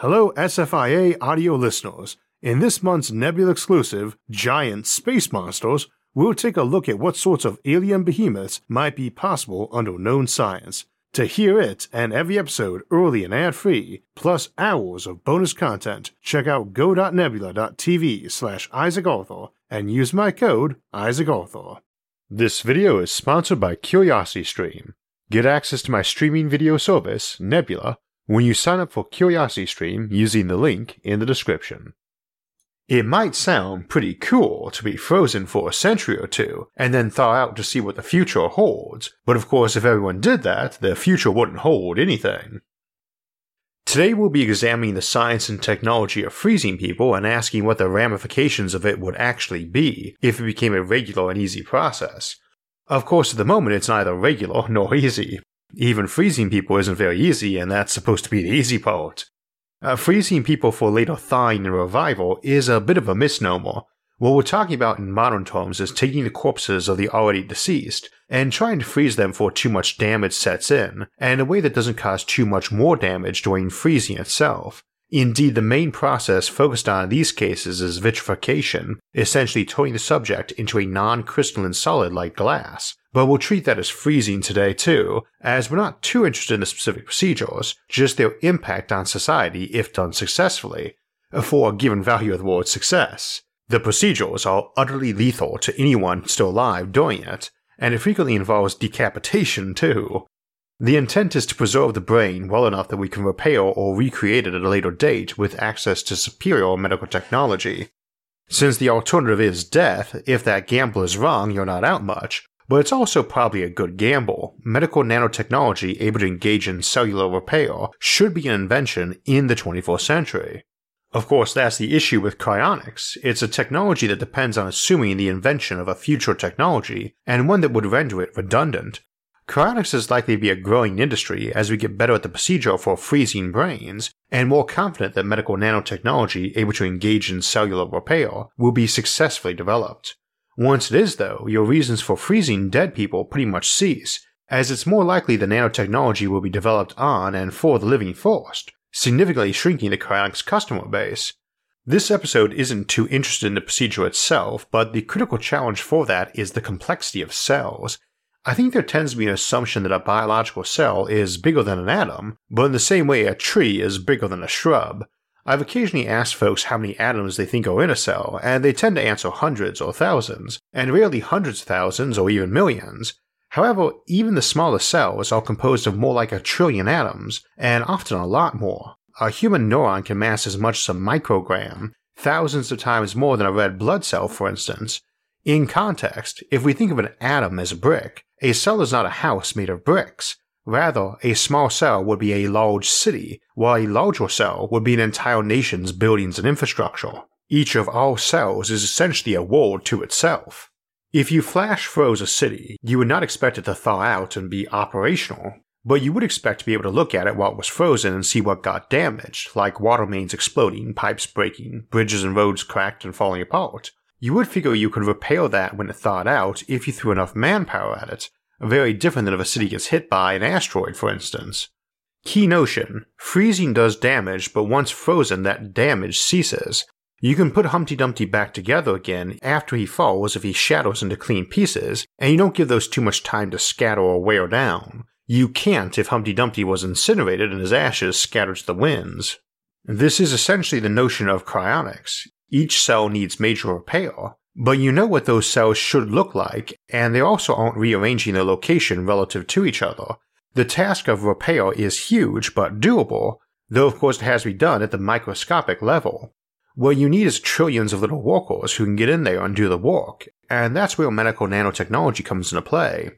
Hello SFIA audio listeners, in this month's Nebula exclusive, Giant Space Monsters, we'll take a look at what sorts of alien behemoths might be possible under known science. To hear it and every episode early and ad-free, plus hours of bonus content, check out go.nebula.tv/IsaacArthur and use my code IsaacArthur. This video is sponsored by CuriosityStream. Get access to my streaming video service, Nebula, when you sign up for CuriosityStream using the link in the description. It might sound pretty cool to be frozen for a century or two and then thaw out to see what the future holds, but of course if everyone did that, the future wouldn't hold anything. Today we'll be examining the science and technology of freezing people and asking what the ramifications of it would actually be if it became a regular and easy process. Of course at the moment it's neither regular nor easy. Even freezing people isn't very easy, and that's supposed to be the easy part. Freezing people for later thawing and revival is a bit of a misnomer. What we're talking about in modern terms is taking the corpses of the already deceased and trying to freeze them before too much damage sets in, and a way that doesn't cause too much more damage during freezing itself. Indeed, the main process focused on in these cases is vitrification, essentially turning the subject into a non-crystalline solid like glass. But we'll treat that as freezing today too, as we're not too interested in the specific procedures, just their impact on society if done successfully, for a given value of the word success. The procedures are utterly lethal to anyone still alive during it, and it frequently involves decapitation too. The intent is to preserve the brain well enough that we can repair or recreate it at a later date with access to superior medical technology. Since the alternative is death, if that gamble is wrong you're not out much, but it's also probably a good gamble. Medical nanotechnology able to engage in cellular repair should be an invention in the 21st century. Of course, that's the issue with cryonics. It's a technology that depends on assuming the invention of a future technology, and one that would render it redundant. Cryonics is likely to be a growing industry as we get better at the procedure for freezing brains, and more confident that medical nanotechnology able to engage in cellular repair will be successfully developed. Once it is though, your reasons for freezing dead people pretty much cease, as it's more likely the nanotechnology will be developed on and for the living first, significantly shrinking the cryonics customer base. This episode isn't too interested in the procedure itself, but the critical challenge for that is the complexity of cells. I think there tends to be an assumption that a biological cell is bigger than an atom, but in the same way a tree is bigger than a shrub. I've occasionally asked folks how many atoms they think are in a cell, and they tend to answer hundreds or thousands, and rarely hundreds of thousands or even millions. However, even the smallest cells are composed of more like 1 trillion atoms, and often a lot more. A human neuron can mass as much as a microgram, thousands of times more than a red blood cell, for instance. In context, if we think of an atom as a brick, a cell is not a house made of bricks. Rather, a small cell would be a large city, while a larger cell would be an entire nation's buildings and infrastructure. Each of our cells is essentially a world to itself. If you flash froze a city, you would not expect it to thaw out and be operational, but you would expect to be able to look at it while it was frozen and see what got damaged, like water mains exploding, pipes breaking, bridges and roads cracked and falling apart. You would figure you could repair that when it thawed out if you threw enough manpower at it. Very different than if a city gets hit by an asteroid, for instance. Key notion: freezing does damage, but once frozen that damage ceases. You can put Humpty Dumpty back together again after he falls if he shatters into clean pieces, and you don't give those too much time to scatter or wear down. You can't if Humpty Dumpty was incinerated and his ashes scattered to the winds. This is essentially the notion of cryonics. Each cell needs major repair, but you know what those cells should look like, and they also aren't rearranging their location relative to each other. The task of repair is huge but doable, though of course it has to be done at the microscopic level. What you need is trillions of little workers who can get in there and do the work, and that's where medical nanotechnology comes into play.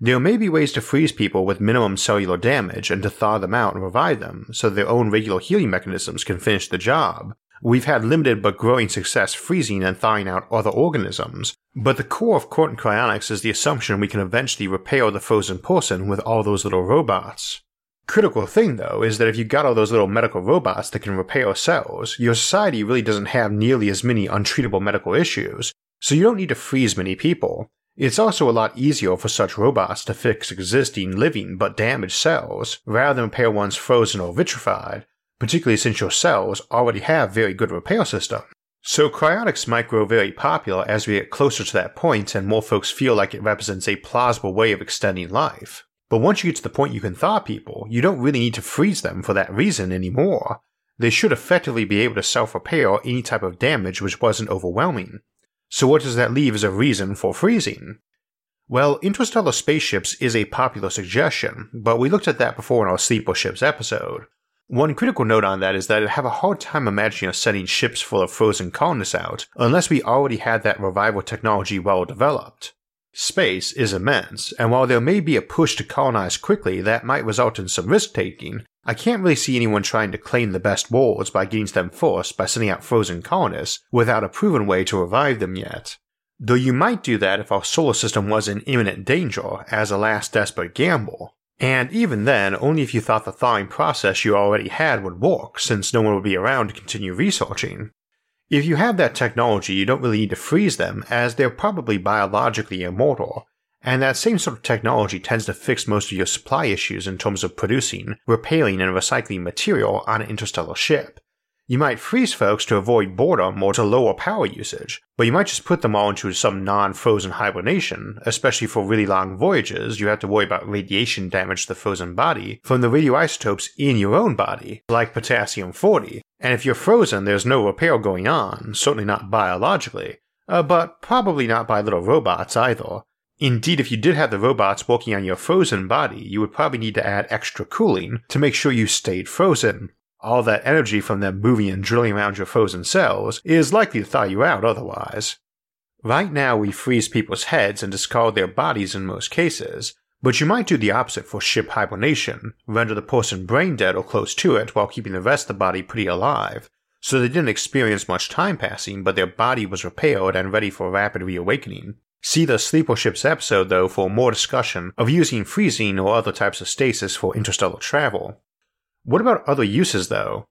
There may be ways to freeze people with minimum cellular damage and to thaw them out and revive them so their own regular healing mechanisms can finish the job. We've had limited but growing success freezing and thawing out other organisms, but the core of quantum cryonics is the assumption we can eventually repair the frozen person with all those little robots. Critical thing though is that if you got all those little medical robots that can repair cells, your society really doesn't have nearly as many untreatable medical issues, so you don't need to freeze many people. It's also a lot easier for such robots to fix existing living but damaged cells, rather than repair ones frozen or vitrified. particularly since your cells already have very good repair systems. So cryonics might grow very popular as we get closer to that point and more folks feel like it represents a plausible way of extending life. But once you get to the point you can thaw people, you don't really need to freeze them for that reason anymore. They should effectively be able to self-repair any type of damage which wasn't overwhelming. So what does that leave as a reason for freezing? Well, interstellar spaceships is a popular suggestion, but we looked at that before in our Sleeper Ships episode. One critical note on that is that I'd have a hard time imagining us sending ships full of frozen colonists out unless we already had that revival technology well developed. Space is immense, and while there may be a push to colonize quickly that might result in some risk-taking, I can't really see anyone trying to claim the best worlds by getting to them first by sending out frozen colonists without a proven way to revive them yet. Though you might do that if our solar system was in imminent danger as a last desperate gamble. And even then, only if you thought the thawing process you already had would work, since no one would be around to continue researching. If you have that technology, you don't really need to freeze them, as they're probably biologically immortal, and that same sort of technology tends to fix most of your supply issues in terms of producing, repairing, and recycling material on an interstellar ship. You might freeze folks to avoid boredom or to lower power usage, but you might just put them all into some non-frozen hibernation, especially for really long voyages. You have to worry about radiation damage to the frozen body from the radioisotopes in your own body, like potassium-40, and if you're frozen there's no repair going on, certainly not biologically, but probably not by little robots either. Indeed, if you did have the robots working on your frozen body, you would probably need to add extra cooling to make sure you stayed frozen. All that energy from them moving and drilling around your frozen cells is likely to thaw you out otherwise. Right now we freeze people's heads and discard their bodies in most cases, but you might do the opposite for ship hibernation, render the person brain dead or close to it while keeping the rest of the body pretty alive, so they didn't experience much time passing but their body was repaired and ready for rapid reawakening. See the Sleeper Ships episode though for more discussion of using freezing or other types of stasis for interstellar travel. What about other uses though?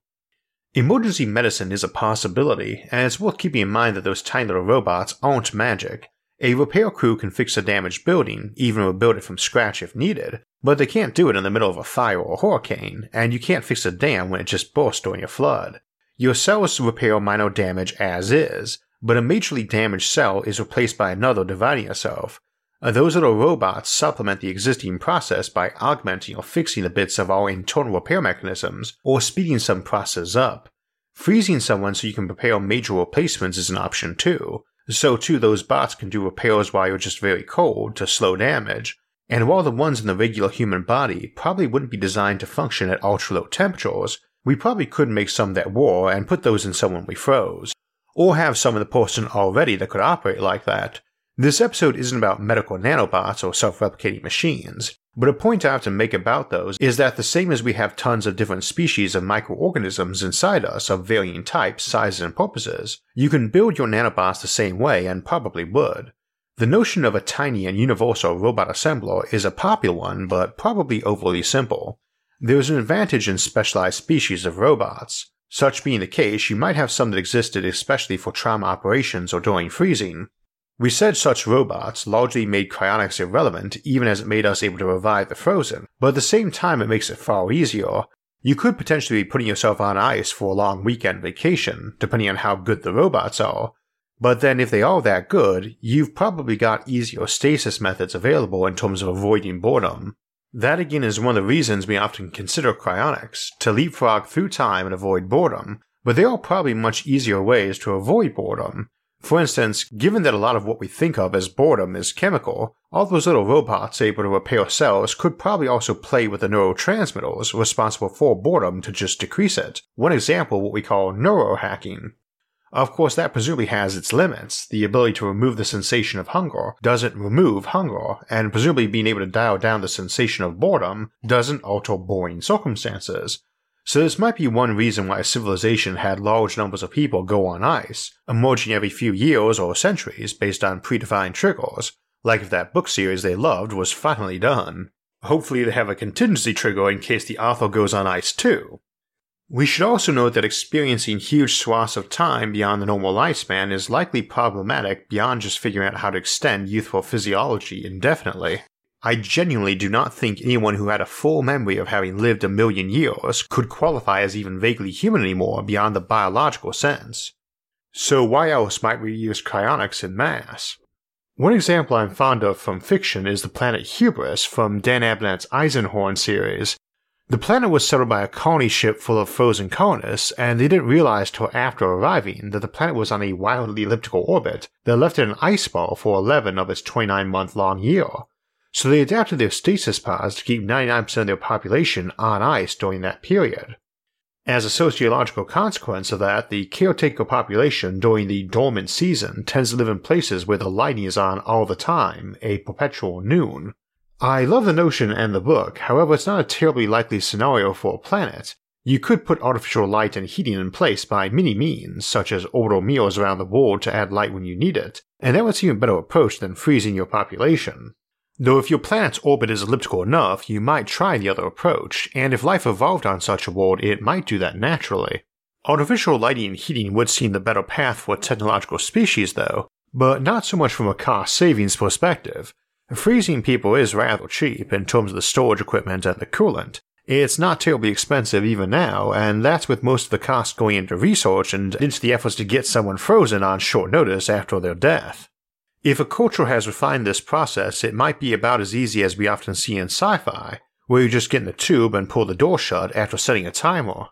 Emergency medicine is a possibility, and it's worth keeping in mind that those tiny little robots aren't magic. A repair crew can fix a damaged building, even rebuild it from scratch if needed, but they can't do it in the middle of a fire or hurricane, and you can't fix a dam when it just burst during a flood. Your cells repair minor damage as is, but a majorly damaged cell is replaced by another dividing itself. Those little robots supplement the existing process by augmenting or fixing the bits of our internal repair mechanisms or speeding some process up. Freezing someone so you can prepare major replacements is an option too. So too those bots can do repairs while you're just very cold to slow damage, and while the ones in the regular human body probably wouldn't be designed to function at ultra low temperatures, we probably could make some that were and put those in someone we froze, or have some in the person already that could operate like that. This episode isn't about medical nanobots or self-replicating machines, but a point I have to make about those is that the same as we have tons of different species of microorganisms inside us of varying types, sizes, and purposes, you can build your nanobots the same way and probably would. The notion of a tiny and universal robot assembler is a popular one but probably overly simple. There is an advantage in specialized species of robots. Such being the case, you might have some that existed especially for trauma operations or during freezing. We said such robots largely made cryonics irrelevant even as it made us able to revive the frozen, but at the same time it makes it far easier. You could potentially be putting yourself on ice for a long weekend vacation, depending on how good the robots are, but then if they are that good, you've probably got easier stasis methods available in terms of avoiding boredom. That again is one of the reasons we often consider cryonics, to leapfrog through time and avoid boredom, but there are probably much easier ways to avoid boredom. For instance, given that a lot of what we think of as boredom is chemical, all those little robots able to repair cells could probably also play with the neurotransmitters responsible for boredom to just decrease it, one example what we call neurohacking. Of course that presumably has its limits, the ability to remove the sensation of hunger doesn't remove hunger, and presumably being able to dial down the sensation of boredom doesn't alter boring circumstances. So this might be one reason why a civilization had large numbers of people go on ice, emerging every few years or centuries based on predefined triggers, like if that book series they loved was finally done. Hopefully they have a contingency trigger in case the author goes on ice too. We should also note that experiencing huge swaths of time beyond the normal lifespan is likely problematic beyond just figuring out how to extend youthful physiology indefinitely. I genuinely do not think anyone who had a full memory of having lived a million years could qualify as even vaguely human anymore beyond the biological sense. So why else might we use cryonics en masse? One example I'm fond of from fiction is the planet Hubris from Dan Abnett's Eisenhorn series. The planet was settled by a colony ship full of frozen colonists, and they didn't realize till after arriving that the planet was on a wildly elliptical orbit that left it an ice ball for 11 of its 29-month-long year. So they adapted their stasis pods to keep 99% of their population on ice during that period. As a sociological consequence of that, the caretaker population during the dormant season tends to live in places where the lighting is on all the time, a perpetual noon. I love the notion and the book, however it's not a terribly likely scenario for a planet. You could put artificial light and heating in place by many means, such as orbital mirrors around the world to add light when you need it, and that was an even better approach than freezing your population. Though if your planet's orbit is elliptical enough, you might try the other approach, and if life evolved on such a world, it might do that naturally. Artificial lighting and heating would seem the better path for a technological species though, but not so much from a cost savings perspective. Freezing people is rather cheap in terms of the storage equipment and the coolant. It's not terribly expensive even now, and that's with most of the cost going into research and into the efforts to get someone frozen on short notice after their death. If a culture has refined this process, it might be about as easy as we often see in sci-fi, where you just get in the tube and pull the door shut after setting a timer.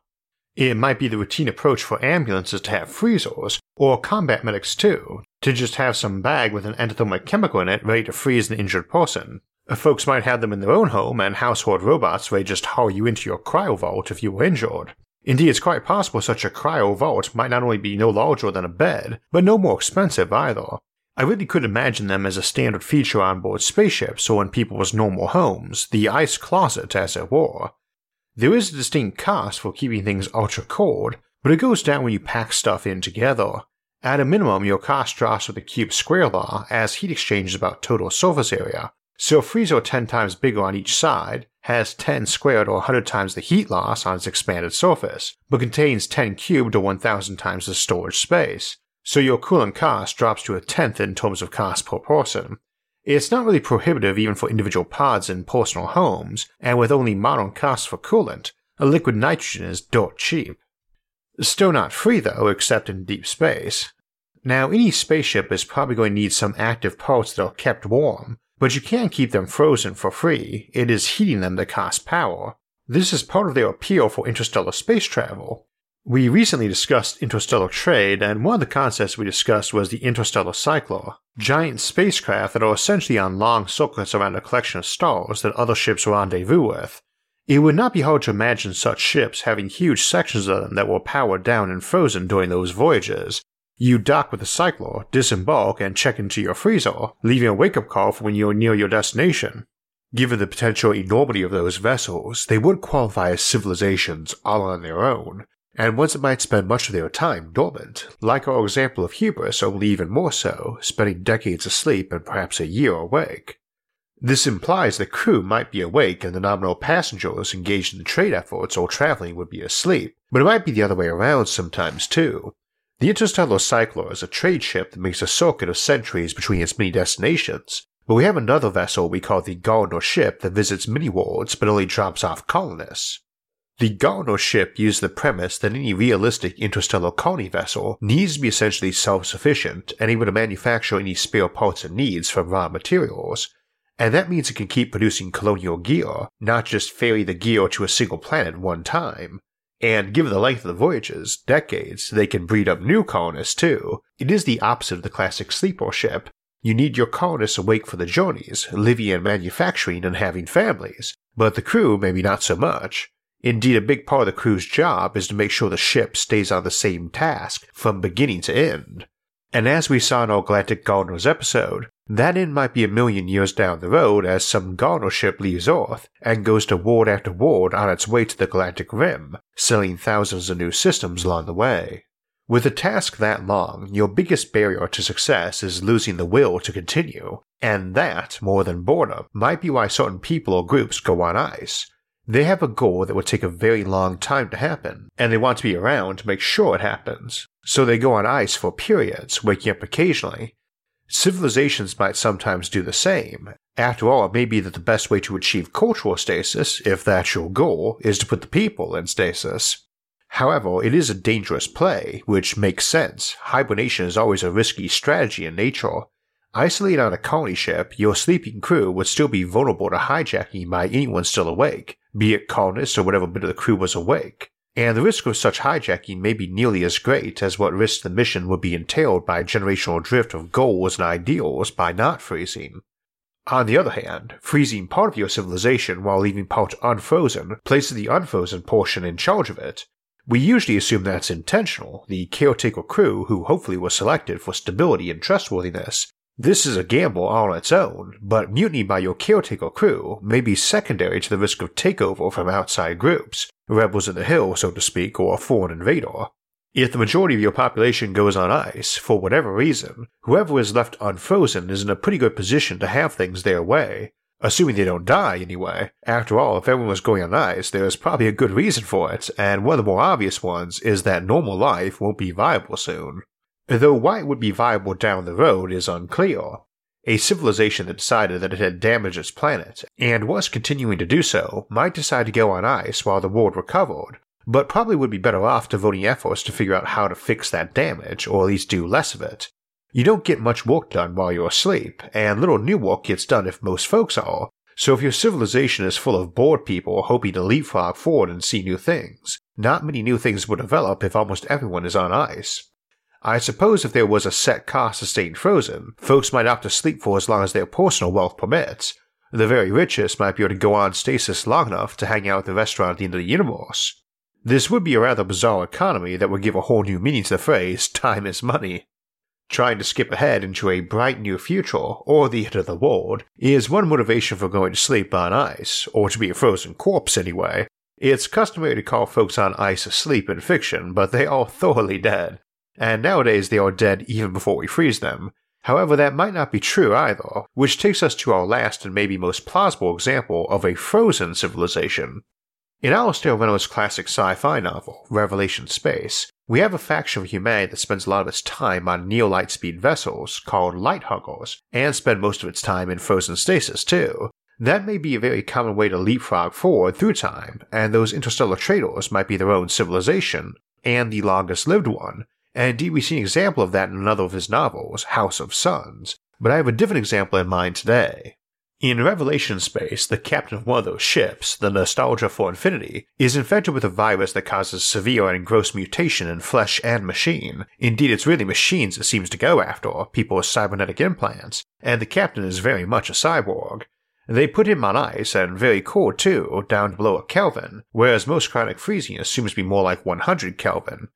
It might be the routine approach for ambulances to have freezers, or combat medics too, to just have some bag with an endothermic chemical in it ready to freeze an injured person. Folks might have them in their own home and household robots ready to just haul you into your cryovault if you were injured. Indeed, it's quite possible such a cryovault might not only be no larger than a bed, but no more expensive either. I really could imagine them as a standard feature on board spaceships or in people's normal homes, the ice closet as it were. There is a distinct cost for keeping things ultra cold, but it goes down when you pack stuff in together. At a minimum, your cost drops with the cube square law, as heat exchange is about total surface area, so a freezer 10 times bigger on each side has 10 squared or 100 times the heat loss on its expanded surface, but contains 10 cubed or 1000 times the storage space. So your coolant cost drops to 1/10 in terms of cost per person. It's not really prohibitive even for individual pods in personal homes, and with only modern costs for coolant, a liquid nitrogen is dirt cheap. Still not free though, except in deep space. Now any spaceship is probably going to need some active parts that are kept warm, but you can keep them frozen for free, it is heating them that costs power. This is part of their appeal for interstellar space travel. We recently discussed interstellar trade, and one of the concepts we discussed was the interstellar cycler, giant spacecraft that are essentially on long circuits around a collection of stars that other ships rendezvous with. It would not be hard to imagine such ships having huge sections of them that were powered down and frozen during those voyages. You dock with the cycler, disembark, and check into your freezer, leaving a wake-up call for when you're near your destination. Given the potential enormity of those vessels, they would qualify as civilizations all on their own, and ones that might spend much of their time dormant, like our example of Hubris, only even more so, spending decades asleep and perhaps a year awake. This implies the crew might be awake and the nominal passengers engaged in the trade efforts or traveling would be asleep, but it might be the other way around sometimes too. The interstellar cycler is a trade ship that makes a circuit of centuries between its many destinations, but we have another vessel we call the Gardener ship that visits many worlds but only drops off colonists. The Gardener ship used the premise that any realistic interstellar colony vessel needs to be essentially self-sufficient and able to manufacture any spare parts it needs from raw materials, and that means it can keep producing colonial gear, not just ferry the gear to a single planet one time. And given the length of the voyages, decades, they can breed up new colonists too. It is the opposite of the classic sleeper ship. You need your colonists awake for the journeys, living and manufacturing and having families, but the crew maybe not so much. Indeed, a big part of the crew's job is to make sure the ship stays on the same task from beginning to end. And as we saw in our Galactic Gardeners episode, that end might be a million years down the road as some Gardener ship leaves Earth and goes to world after world on its way to the Galactic Rim, selling thousands of new systems along the way. With a task that long, your biggest barrier to success is losing the will to continue, and that, more than boredom, might be why certain people or groups go on ice. They have a goal that would take a very long time to happen, and they want to be around to make sure it happens, so they go on ice for periods, waking up occasionally. Civilizations might sometimes do the same, After all, it may be that the best way to achieve cultural stasis, if that's your goal, is to put the people in stasis. However, it is a dangerous play, which makes sense. Hibernation is always a risky strategy in nature. Isolated on a colony ship, your sleeping crew would still be vulnerable to hijacking by anyone still awake, be it colonists or whatever bit of the crew was awake, and the risk of such hijacking may be nearly as great as what risk the mission would be entailed by generational drift of goals and ideals by not freezing. On the other hand, freezing part of your civilization while leaving part unfrozen places the unfrozen portion in charge of it. We usually assume that's intentional, the caretaker crew who hopefully was selected for stability and trustworthiness. This is a gamble on its own, but mutiny by your caretaker crew may be secondary to the risk of takeover from outside groups, rebels in the hill, so to speak, or a foreign invader. If the majority of your population goes on ice, for whatever reason, whoever is left unfrozen is in a pretty good position to have things their way. Assuming they don't die, anyway. After all, if everyone was going on ice, there is probably a good reason for it, and one of the more obvious ones is that normal life won't be viable soon. Though why it would be viable down the road is unclear. A civilization that decided that it had damaged its planet, and was continuing to do so, might decide to go on ice while the world recovered, but probably would be better off devoting efforts to figure out how to fix that damage, or at least do less of it. You don't get much work done while you're asleep, and little new work gets done if most folks are, so if your civilization is full of bored people hoping to leapfrog forward and see new things, not many new things will develop if almost everyone is on ice. I suppose if there was a set cost of staying frozen, folks might opt to sleep for as long as their personal wealth permits. The very richest might be able to go on stasis long enough to hang out at the restaurant at the end of the universe. This would be a rather bizarre economy that would give a whole new meaning to the phrase, time is money. Trying to skip ahead into a bright new future, or the end of the world, is one motivation for going to sleep on ice, or to be a frozen corpse anyway. It's customary to call folks on ice asleep in fiction, but they are thoroughly dead, and nowadays they are dead even before we freeze them. However, that might not be true either, which takes us to our last and maybe most plausible example of a frozen civilization. In Alistair Reynolds' classic sci-fi novel, Revelation Space, we have a faction of humanity that spends a lot of its time on near-light-speed vessels, called Lighthuggers, and spend most of its time in frozen stasis too. That may be a very common way to leapfrog forward through time, and those interstellar traders might be their own civilization, and the longest-lived one, and indeed we see an example of that in another of his novels, House of Suns, but I have a different example in mind today. In Revelation Space, the captain of one of those ships, the Nostalgia for Infinity, is infected with a virus that causes severe and gross mutation in flesh and machine. Indeed, it's really machines it seems to go after, people with cybernetic implants, and the captain is very much a cyborg. They put him on ice, and very cold too, down below a Kelvin, whereas most chronic freezing assumes to be more like 100 Kelvin.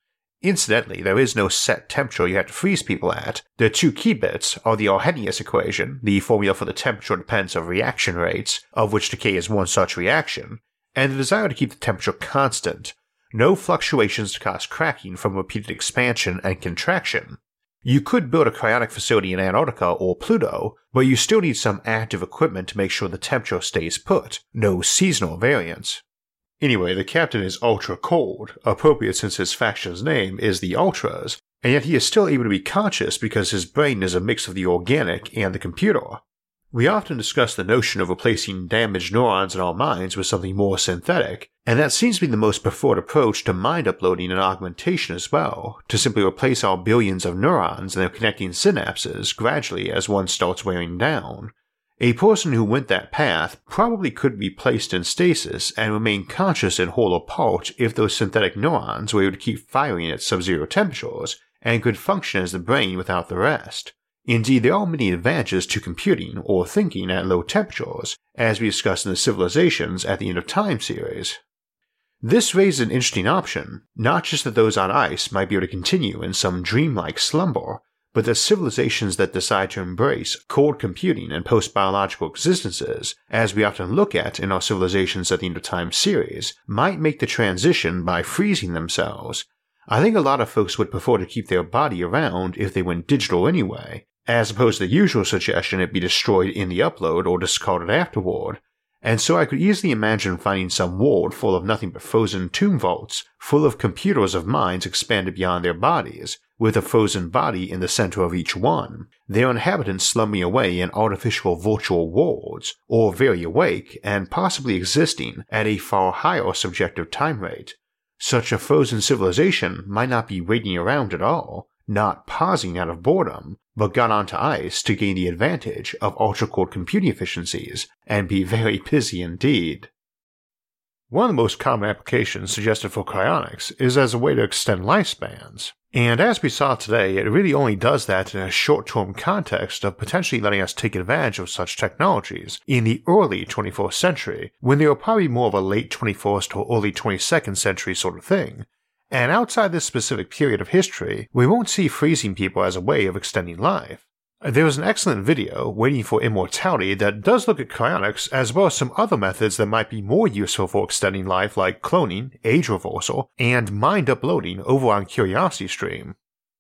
Incidentally, there is no set temperature you have to freeze people at. The two key bits are the Arrhenius equation, the formula for the temperature depends on reaction rates, of which decay is one such reaction, and the desire to keep the temperature constant. No fluctuations to cause cracking from repeated expansion and contraction. You could build a cryonic facility in Antarctica or Pluto, but you still need some active equipment to make sure the temperature stays put, no seasonal variance. Anyway, the captain is ultra-cold, appropriate since his faction's name is the Ultras, and yet he is still able to be conscious because his brain is a mix of the organic and the computer. We often discuss the notion of replacing damaged neurons in our minds with something more synthetic, and that seems to be the most preferred approach to mind uploading and augmentation as well, to simply replace our billions of neurons and their connecting synapses gradually as one starts wearing down. A person who went that path probably could be placed in stasis and remain conscious in whole or part if those synthetic neurons were able to keep firing at sub-zero temperatures and could function as the brain without the rest. Indeed, there are many advantages to computing or thinking at low temperatures, as we discussed in the Civilizations at the End of Time series. This raises an interesting option, not just that those on ice might be able to continue in some dreamlike slumber, but the civilizations that decide to embrace cold computing and post-biological existences, as we often look at in our Civilizations at the End of Time series, might make the transition by freezing themselves. I think a lot of folks would prefer to keep their body around if they went digital anyway, as opposed to the usual suggestion it be destroyed in the upload or discarded afterward, and so I could easily imagine finding some world full of nothing but frozen tomb vaults, full of computers of minds expanded beyond their bodies, with a frozen body in the center of each one, their inhabitants slumbering away in artificial virtual worlds, or very awake and possibly existing at a far higher subjective time rate. Such a frozen civilization might not be waiting around at all, not pausing out of boredom, but got onto ice to gain the advantage of ultra-cold computing efficiencies and be very busy indeed. One of the most common applications suggested for cryonics is as a way to extend lifespans, and as we saw today, it really only does that in a short-term context of potentially letting us take advantage of such technologies in the early 21st century, when they were probably more of a late 21st or early 22nd century sort of thing. And outside this specific period of history, we won't see freezing people as a way of extending life. There is an excellent video, Waiting for Immortality, that does look at cryonics as well as some other methods that might be more useful for extending life, like cloning, age reversal, and mind uploading over on CuriosityStream.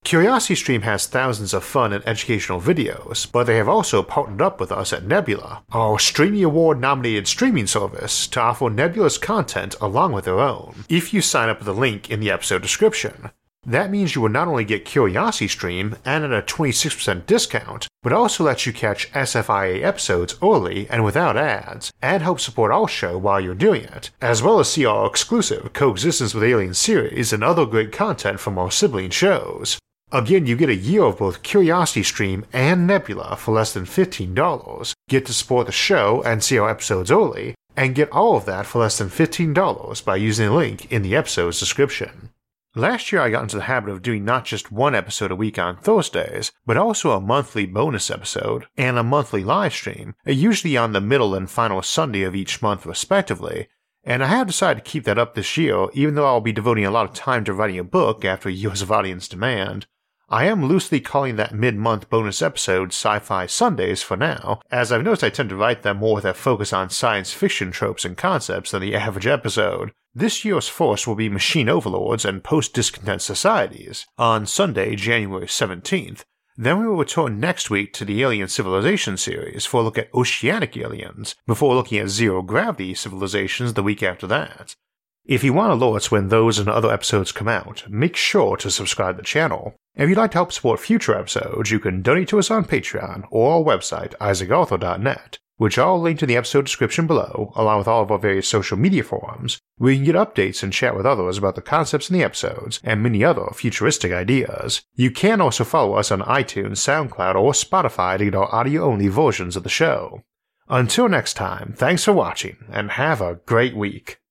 CuriosityStream has thousands of fun and educational videos, but they have also partnered up with us at Nebula, our Streamy Award-nominated streaming service, to offer Nebula's content along with their own, if you sign up with the link in the episode description. That means you will not only get CuriosityStream and at a 26% discount, but also lets you catch SFIA episodes early and without ads, and help support our show while you're doing it, as well as see our exclusive Coexistence with Alien series and other great content from our sibling shows. Again, you get a year of both CuriosityStream and Nebula for less than $15, get to support the show and see our episodes early, and get all of that for less than $15 by using the link in the episode's description. Last year I got into the habit of doing not just one episode a week on Thursdays, but also a monthly bonus episode and a monthly live stream, usually on the middle and final Sunday of each month respectively, and I have decided to keep that up this year even though I will be devoting a lot of time to writing a book after years of audience demand. I am loosely calling that mid-month bonus episode Sci-Fi Sundays for now, as I've noticed I tend to write them more with a focus on science fiction tropes and concepts than the average episode. This year's first will be Machine Overlords and Post-Discontent Societies, on Sunday, January 17th. Then we will return next week to the Alien Civilization series for a look at Oceanic Aliens, before looking at Zero Gravity Civilizations the week after that. If you want alerts when those and other episodes come out, make sure to subscribe to the channel. If you'd like to help support future episodes, you can donate to us on Patreon or our website IsaacArthur.net, which I'll link to in the episode description below, along with all of our various social media forums, where you can get updates and chat with others about the concepts in the episodes and many other futuristic ideas. You can also follow us on iTunes, SoundCloud, or Spotify to get our audio-only versions of the show. Until next time, thanks for watching, and have a great week.